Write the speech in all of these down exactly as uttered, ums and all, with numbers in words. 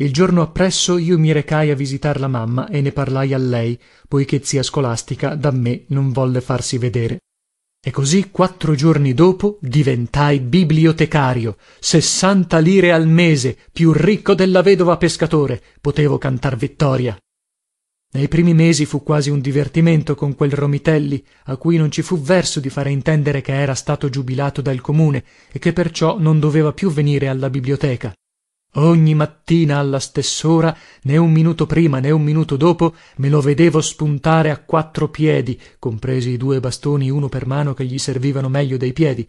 Il giorno appresso io mi recai a visitar la mamma e ne parlai a lei, poiché zia Scolastica da me non volle farsi vedere. E così quattro giorni dopo diventai bibliotecario, sessanta lire al mese, più ricco della vedova pescatore, potevo cantar vittoria. Nei primi mesi fu quasi un divertimento con quel Romitelli, a cui non ci fu verso di fare intendere che era stato giubilato dal comune e che perciò non doveva più venire alla biblioteca. Ogni mattina alla stess'ora, né un minuto prima né un minuto dopo, me lo vedevo spuntare a quattro piedi, compresi i due bastoni uno per mano che gli servivano meglio dei piedi.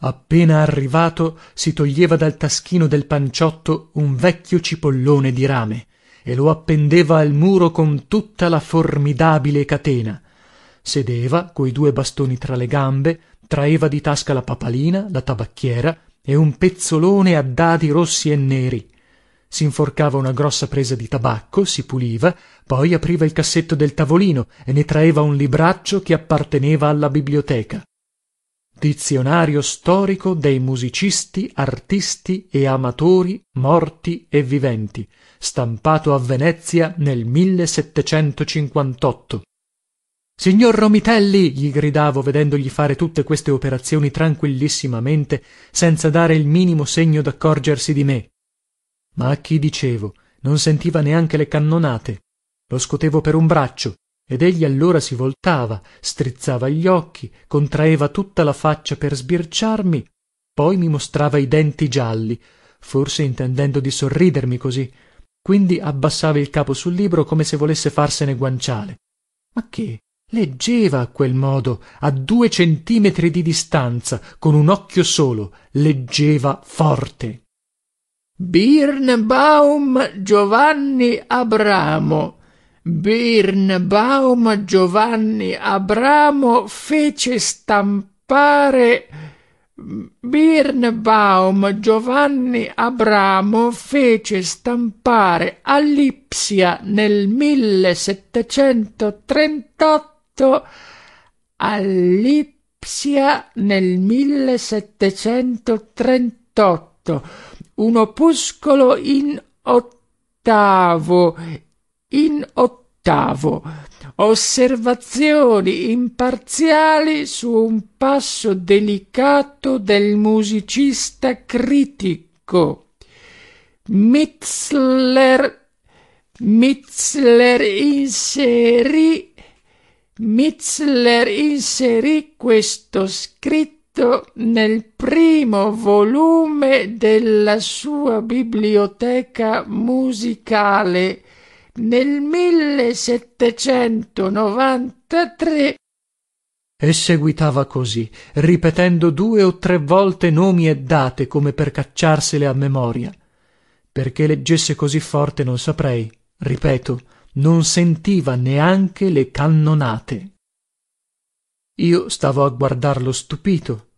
Appena arrivato si toglieva dal taschino del panciotto un vecchio cipollone di rame e lo appendeva al muro con tutta la formidabile catena. Sedeva coi due bastoni tra le gambe, traeva di tasca la papalina, la tabacchiera e un pezzolone a dadi rossi e neri. Si inforcava una grossa presa di tabacco, si puliva, poi apriva il cassetto del tavolino e ne traeva un libraccio che apparteneva alla biblioteca. Dizionario storico dei musicisti, artisti e amatori morti e viventi, stampato a Venezia nel millesettecentocinquantotto. «Signor Romitelli!» gli gridavo, vedendogli fare tutte queste operazioni tranquillissimamente, senza dare il minimo segno d'accorgersi di me. Ma a chi dicevo, non sentiva neanche le cannonate. Lo scotevo per un braccio, ed egli allora si voltava, strizzava gli occhi, contraeva tutta la faccia per sbirciarmi, poi mi mostrava i denti gialli, forse intendendo di sorridermi così, quindi abbassava il capo sul libro come se volesse farsene guanciale. Ma che? Leggeva a quel modo, a due centimetri di distanza, con un occhio solo, leggeva forte. Birnbaum Giovanni Abramo. Birnbaum Giovanni Abramo fece stampare. Birnbaum Giovanni Abramo fece stampare a Lipsia nel millesettecentotrentotto. A Lipsia nel millesettecentotrentotto un opuscolo in ottavo in ottavo osservazioni imparziali su un passo delicato del musicista critico Mitzler Mitzler inserì Mitzler inserì questo scritto nel primo volume della sua biblioteca musicale nel millesettecentonovantatré e seguitava così, ripetendo due o tre volte nomi e date come per cacciarsele a memoria. Perché leggesse così forte non saprei, ripeto. Non sentiva neanche le cannonate. Io stavo a guardarlo stupito.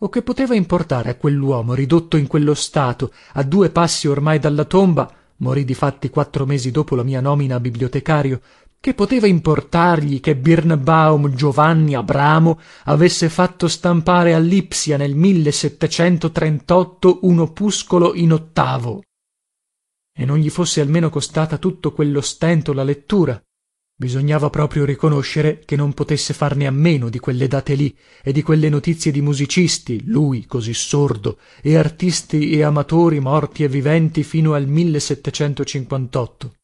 O che poteva importare a quell'uomo ridotto in quello stato, a due passi ormai dalla tomba, morì difatti quattro mesi dopo la mia nomina a bibliotecario, che poteva importargli che Birnbaum Giovanni Abramo avesse fatto stampare a Lipsia nel millesettecentotrentotto un opuscolo in ottavo? E non gli fosse almeno costata tutto quello stento la lettura. Bisognava proprio riconoscere che non potesse farne a meno di quelle date lì e di quelle notizie di musicisti, lui così sordo, e artisti e amatori morti e viventi fino al millesettecentocinquantotto.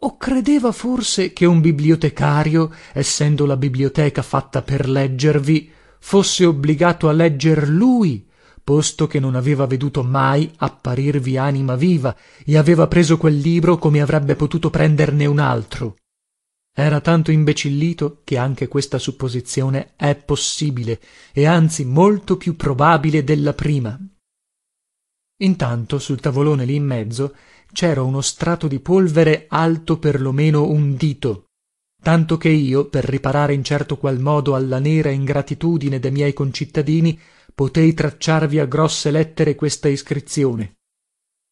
O credeva forse che un bibliotecario, essendo la biblioteca fatta per leggervi, fosse obbligato a legger lui, posto che non aveva veduto mai apparirvi anima viva e aveva preso quel libro come avrebbe potuto prenderne un altro? Era tanto imbecillito che anche questa supposizione è possibile, e anzi molto più probabile della prima. Intanto sul tavolone lì in mezzo c'era uno strato di polvere alto per lo meno un dito, tanto che io, per riparare in certo qual modo alla nera ingratitudine de miei concittadini, potei tracciarvi a grosse lettere questa iscrizione: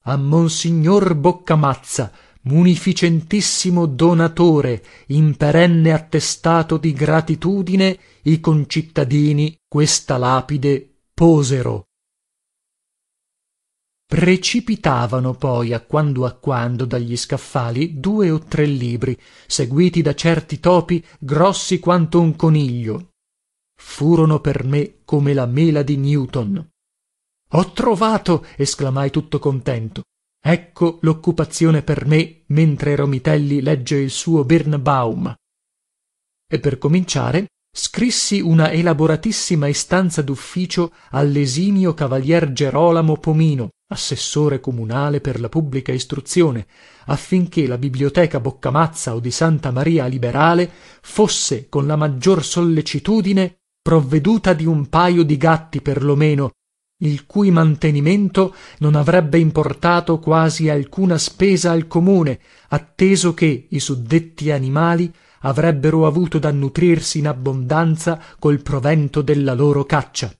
a Monsignor Boccamazza, munificentissimo donatore, in perenne attestato di gratitudine, i concittadini questa lapide posero. Precipitavano poi a quando a quando dagli scaffali due o tre libri, seguiti da certi topi grossi quanto un coniglio. Furono per me come la mela di Newton. «Ho trovato!» esclamai tutto contento. Ecco l'occupazione per me mentre Romitelli legge il suo Birnbaum. E per cominciare scrissi una elaboratissima istanza d'ufficio all'esimio cavalier Gerolamo Pomino, assessore comunale per la pubblica istruzione, affinché la biblioteca Boccamazza o di Santa Maria Liberale fosse con la maggior sollecitudine provveduta di un paio di gatti per lo meno, il cui mantenimento non avrebbe importato quasi alcuna spesa al comune, atteso che i suddetti animali avrebbero avuto da nutrirsi in abbondanza col provento della loro caccia.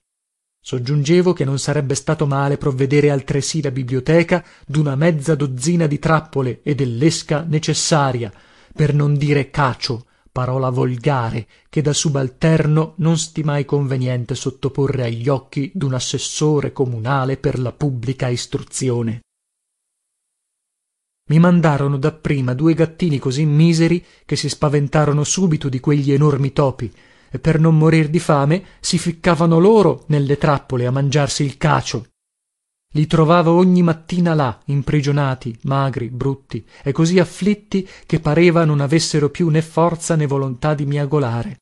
Soggiungevo che non sarebbe stato male provvedere altresì la biblioteca d'una mezza dozzina di trappole e dell'esca necessaria, per non dire cacio, parola volgare che da subalterno non stimai conveniente sottoporre agli occhi d'un assessore comunale per la pubblica istruzione. Mi mandarono dapprima due gattini così miseri che si spaventarono subito di quegli enormi topi, e per non morir di fame si ficcavano loro nelle trappole a mangiarsi il cacio. Li trovavo ogni mattina là, imprigionati, magri, brutti, e così afflitti che pareva non avessero più né forza né volontà di miagolare.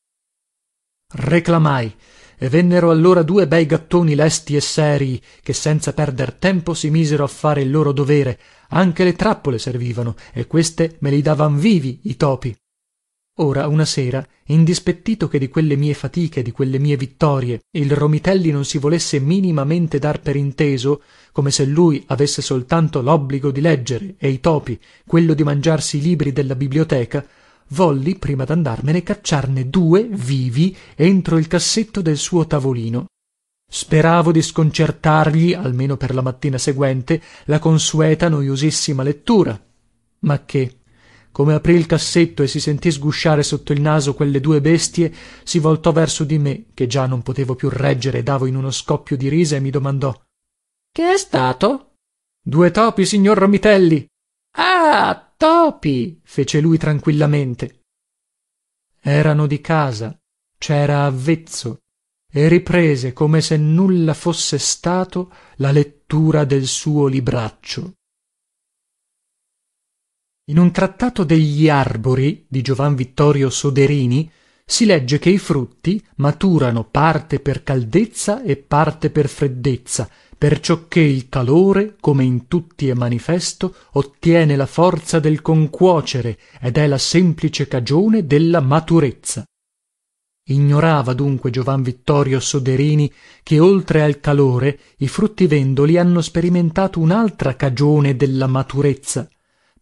Reclamai, e vennero allora due bei gattoni lesti e serii, che senza perder tempo si misero a fare il loro dovere. Anche le trappole servivano, e queste me li davan vivi i topi. Ora, una sera, indispettito che di quelle mie fatiche, di quelle mie vittorie, il Romitelli non si volesse minimamente dar per inteso, come se lui avesse soltanto l'obbligo di leggere e i topi quello di mangiarsi i libri della biblioteca, volli, prima d'andarmene, cacciarne due vivi entro il cassetto del suo tavolino. Speravo di sconcertargli, almeno per la mattina seguente, la consueta noiosissima lettura. Ma che... Come aprì il cassetto e si sentì sgusciare sotto il naso quelle due bestie, si voltò verso di me, che già non potevo più reggere e davo in uno scoppio di risa, e mi domandò: «Che è stato?» «Due topi, signor Romitelli!» «Ah, topi!» fece lui tranquillamente. Erano di casa, c'era avvezzo, e riprese, come se nulla fosse stato, la lettura del suo libraccio. In un trattato degli arbori di Giovan Vittorio Soderini si legge che i frutti maturano parte per caldezza e parte per freddezza, perciò che il calore, come in tutti è manifesto, ottiene la forza del concuocere ed è la semplice cagione della maturezza. Ignorava dunque Giovan Vittorio Soderini che oltre al calore i fruttivendoli hanno sperimentato un'altra cagione della maturezza.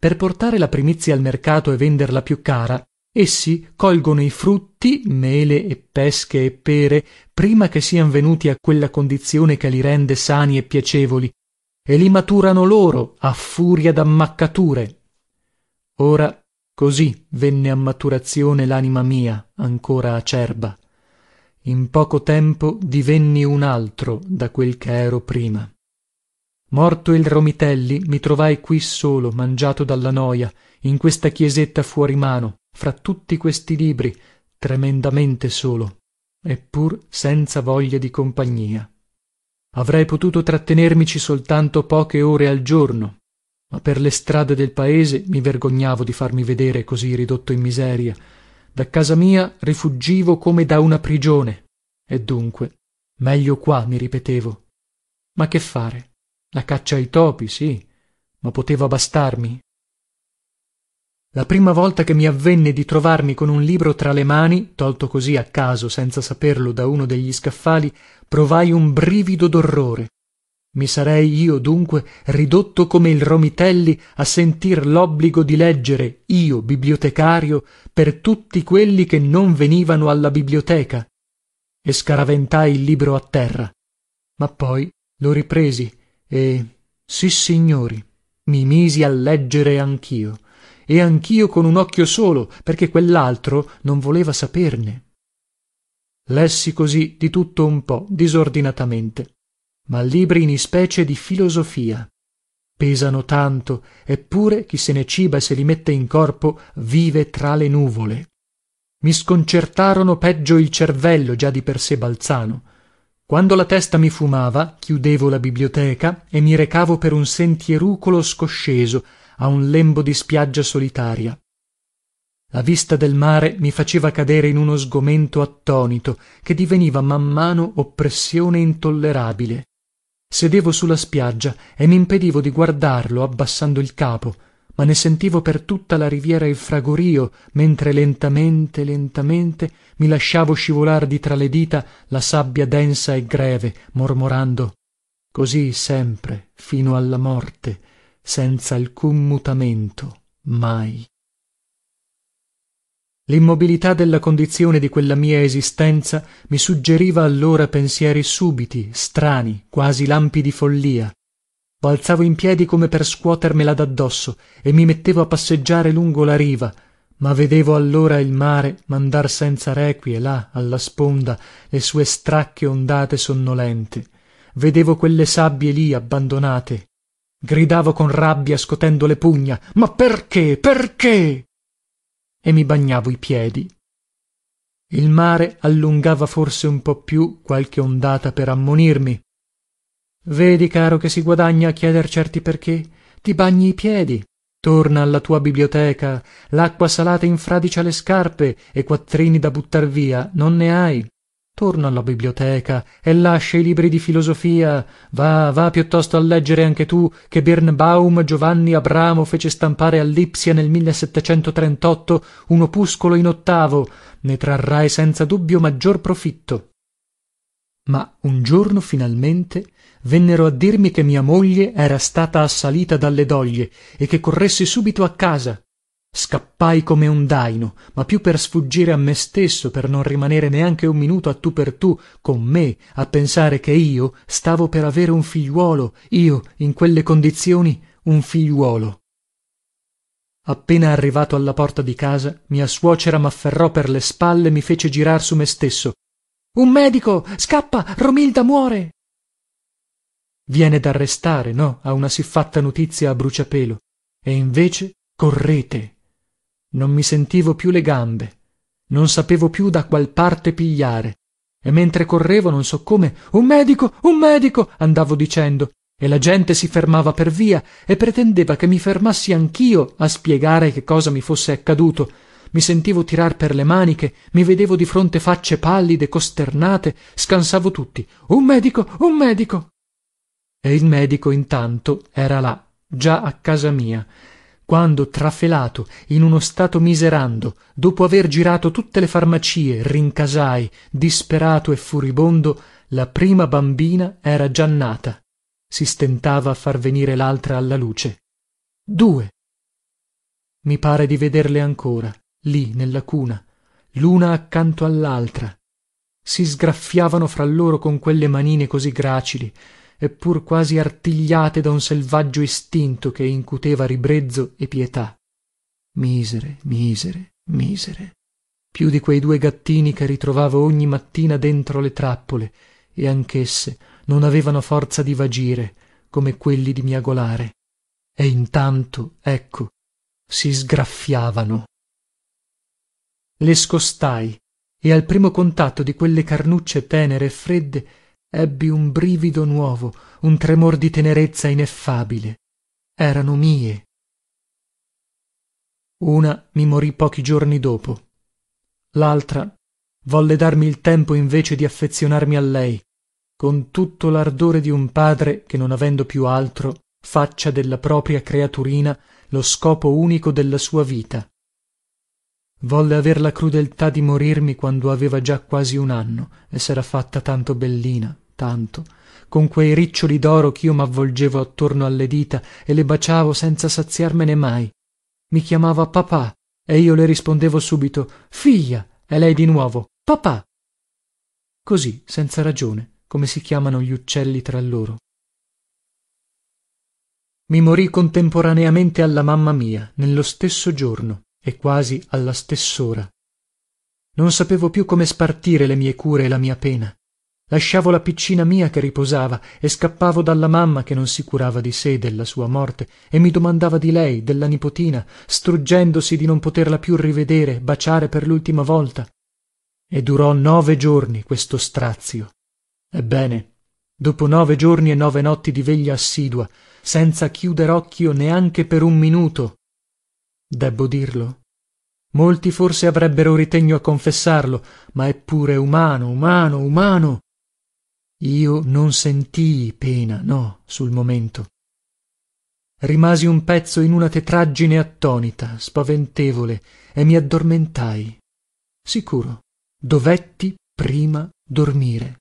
Per portare la primizia al mercato e venderla più cara, essi colgono i frutti, mele e pesche e pere, prima che sian venuti a quella condizione che li rende sani e piacevoli, e li maturano loro a furia d'ammaccature. Ora, così venne a maturazione l'anima mia, ancora acerba. In poco tempo divenni un altro da quel che ero prima. Morto il Romitelli, mi trovai qui solo, mangiato dalla noia, in questa chiesetta fuori mano, fra tutti questi libri, tremendamente solo, eppur senza voglia di compagnia. Avrei potuto trattenermici soltanto poche ore al giorno, ma per le strade del paese mi vergognavo di farmi vedere così ridotto in miseria. Da casa mia rifuggivo come da una prigione, e dunque meglio qua, mi ripetevo. Ma che fare? La caccia ai topi, sì, ma poteva bastarmi. La prima volta che mi avvenne di trovarmi con un libro tra le mani, tolto così a caso, senza saperlo, da uno degli scaffali, provai un brivido d'orrore. Mi sarei io, dunque, ridotto come il Romitelli a sentir l'obbligo di leggere, io, bibliotecario, per tutti quelli che non venivano alla biblioteca. E scaraventai il libro a terra. Ma poi lo ripresi. E, sissignori, mi misi a leggere anch'io, e anch'io con un occhio solo, perché quell'altro non voleva saperne. Lessi così di tutto un po', disordinatamente, ma libri in ispecie di filosofia, pesano tanto, eppure chi se ne ciba e se li mette in corpo vive tra le nuvole. Mi sconcertarono peggio il cervello, già di per sé balzano. Quando la testa mi fumava, chiudevo la biblioteca e mi recavo per un sentierucolo scosceso a un lembo di spiaggia solitaria. La vista del mare mi faceva cadere in uno sgomento attonito che diveniva man mano oppressione intollerabile. Sedevo sulla spiaggia e m'impedivo di guardarlo abbassando il capo, ma ne sentivo per tutta la riviera il fragorio, mentre lentamente, lentamente mi lasciavo scivolar di tra le dita la sabbia densa e greve, mormorando «Così sempre, fino alla morte, senza alcun mutamento, mai». L'immobilità della condizione di quella mia esistenza mi suggeriva allora pensieri subiti, strani, quasi lampi di follia. Balzavo in piedi come per scuotermela d'addosso e mi mettevo a passeggiare lungo la riva, ma vedevo allora il mare mandar senza requie là, alla sponda, le sue stracche ondate sonnolente. Vedevo quelle sabbie lì abbandonate. Gridavo con rabbia scotendo le pugna: «Ma perché? Perché?» E mi bagnavo i piedi. Il mare allungava forse un po' più qualche ondata per ammonirmi. «Vedi, caro, che si guadagna a chieder certi perché. Ti bagni i piedi, torna alla tua biblioteca, l'acqua salata infradicia le scarpe e quattrini da buttar via non ne hai. Torna alla biblioteca e lascia i libri di filosofia, va, va piuttosto a leggere anche tu, che Birnbaum Giovanni Abramo fece stampare a Lipsia nel millesettecentotrentotto un opuscolo in ottavo, ne trarrai senza dubbio maggior profitto». Ma un giorno finalmente vennero a dirmi che mia moglie era stata assalita dalle doglie e che corressi subito a casa. Scappai come un daino, ma più per sfuggire a me stesso, per non rimanere neanche un minuto a tu per tu con me, a pensare che io stavo per avere un figliuolo, io, in quelle condizioni, un figliuolo. Appena arrivato alla porta di casa, mia suocera m'afferrò per le spalle e mi fece girar su me stesso. «Un medico! Scappa! Romilda muore!» Viene d'arrestare, no, a una siffatta notizia a bruciapelo. E invece correte! Non mi sentivo più le gambe, non sapevo più da qual parte pigliare, e mentre correvo non so come «un medico, un medico» andavo dicendo, e la gente si fermava per via e pretendeva che mi fermassi anch'io a spiegare che cosa mi fosse accaduto. Mi sentivo tirar per le maniche, mi vedevo di fronte facce pallide, costernate, scansavo tutti «un medico, un medico». E il medico intanto era là, già a casa mia, quando, trafelato, in uno stato miserando, dopo aver girato tutte le farmacie, rincasai, disperato e furibondo, la prima bambina era già nata. Si stentava a far venire l'altra alla luce. Due. Mi pare di vederle ancora, lì nella cuna, l'una accanto all'altra. Si sgraffiavano fra loro con quelle manine così gracili, eppur quasi artigliate da un selvaggio istinto che incuteva ribrezzo e pietà. Misere, misere, misere. Più di quei due gattini che ritrovavo ogni mattina dentro le trappole, e anch'esse non avevano forza di vagire, come quelli di miagolare. E intanto, ecco, si sgraffiavano. Le scostai, e al primo contatto di quelle carnucce tenere e fredde, ebbi un brivido nuovo, un tremor di tenerezza ineffabile. Erano mie. Una mi morì pochi giorni dopo. L'altra volle darmi il tempo invece di affezionarmi a lei, con tutto l'ardore di un padre che, non avendo più altro, faccia della propria creaturina lo scopo unico della sua vita. Volle aver la crudeltà di morirmi quando aveva già quasi un anno e s'era fatta tanto bellina, tanto, con quei riccioli d'oro ch'io m'avvolgevo attorno alle dita e le baciavo senza saziarmene mai. Mi chiamava papà e io le rispondevo subito «figlia» e lei di nuovo «papà». Così, senza ragione, come si chiamano gli uccelli tra loro. Mi morì contemporaneamente alla mamma mia, nello stesso giorno e quasi alla stess'ora. Non sapevo più come spartire le mie cure e la mia pena. lasciavo la piccina mia che riposava e scappavo dalla mamma che non si curava di sé, della sua morte, e mi domandava di lei, della nipotina, struggendosi di non poterla più rivedere, baciare per l'ultima volta. E durò nove giorni questo strazio. Ebbene, dopo nove giorni e nove notti di veglia assidua, senza chiuder occhio neanche per un minuto. Debbo dirlo? Molti forse avrebbero ritegno a confessarlo, ma è pure umano, umano, umano. Io non sentii pena, no, sul momento. Rimasi un pezzo in una tetraggine attonita, spaventevole, e mi addormentai. Sicuro, dovetti prima dormire.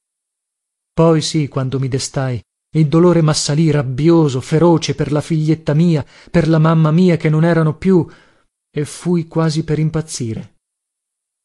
Poi sì, quando mi destai, il dolore m'assalì rabbioso, feroce per la figlietta mia, per la mamma mia che non erano più, e fui quasi per impazzire.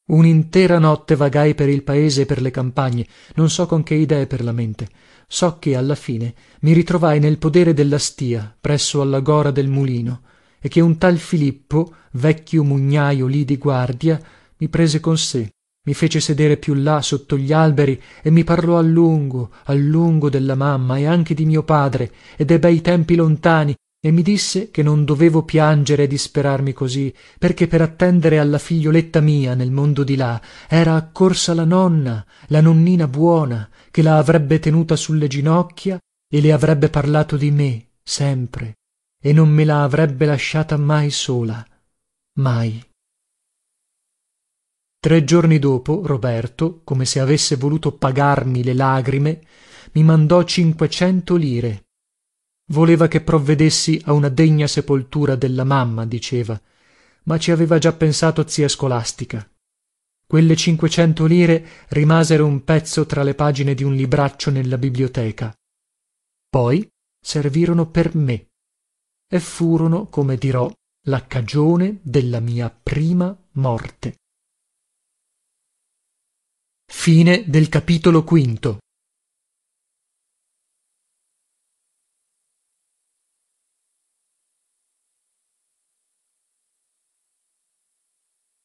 Un'intera notte vagai per il paese e per le campagne, non so con che idee per la mente. So che alla fine mi ritrovai nel podere della stia, presso alla gora del mulino, e che un tal Filippo, vecchio mugnaio lì di guardia, mi prese con sé, mi fece sedere più là sotto gli alberi e mi parlò a lungo, a lungo della mamma e anche di mio padre e dei bei tempi lontani, e mi disse che non dovevo piangere e disperarmi così, perché per attendere alla figlioletta mia nel mondo di là era accorsa la nonna, la nonnina buona, che la avrebbe tenuta sulle ginocchia e le avrebbe parlato di me, sempre, e non me la avrebbe lasciata mai sola, mai. Tre giorni dopo, Roberto, come se avesse voluto pagarmi le lagrime, mi mandò cinquecento lire. Voleva che provvedessi a una degna sepoltura della mamma, diceva, ma ci aveva già pensato zia Scolastica. Quelle cinquecento lire rimasero un pezzo tra le pagine di un libraccio nella biblioteca. Poi servirono per me e furono, come dirò, la cagione della mia prima morte. Fine del capitolo quinto.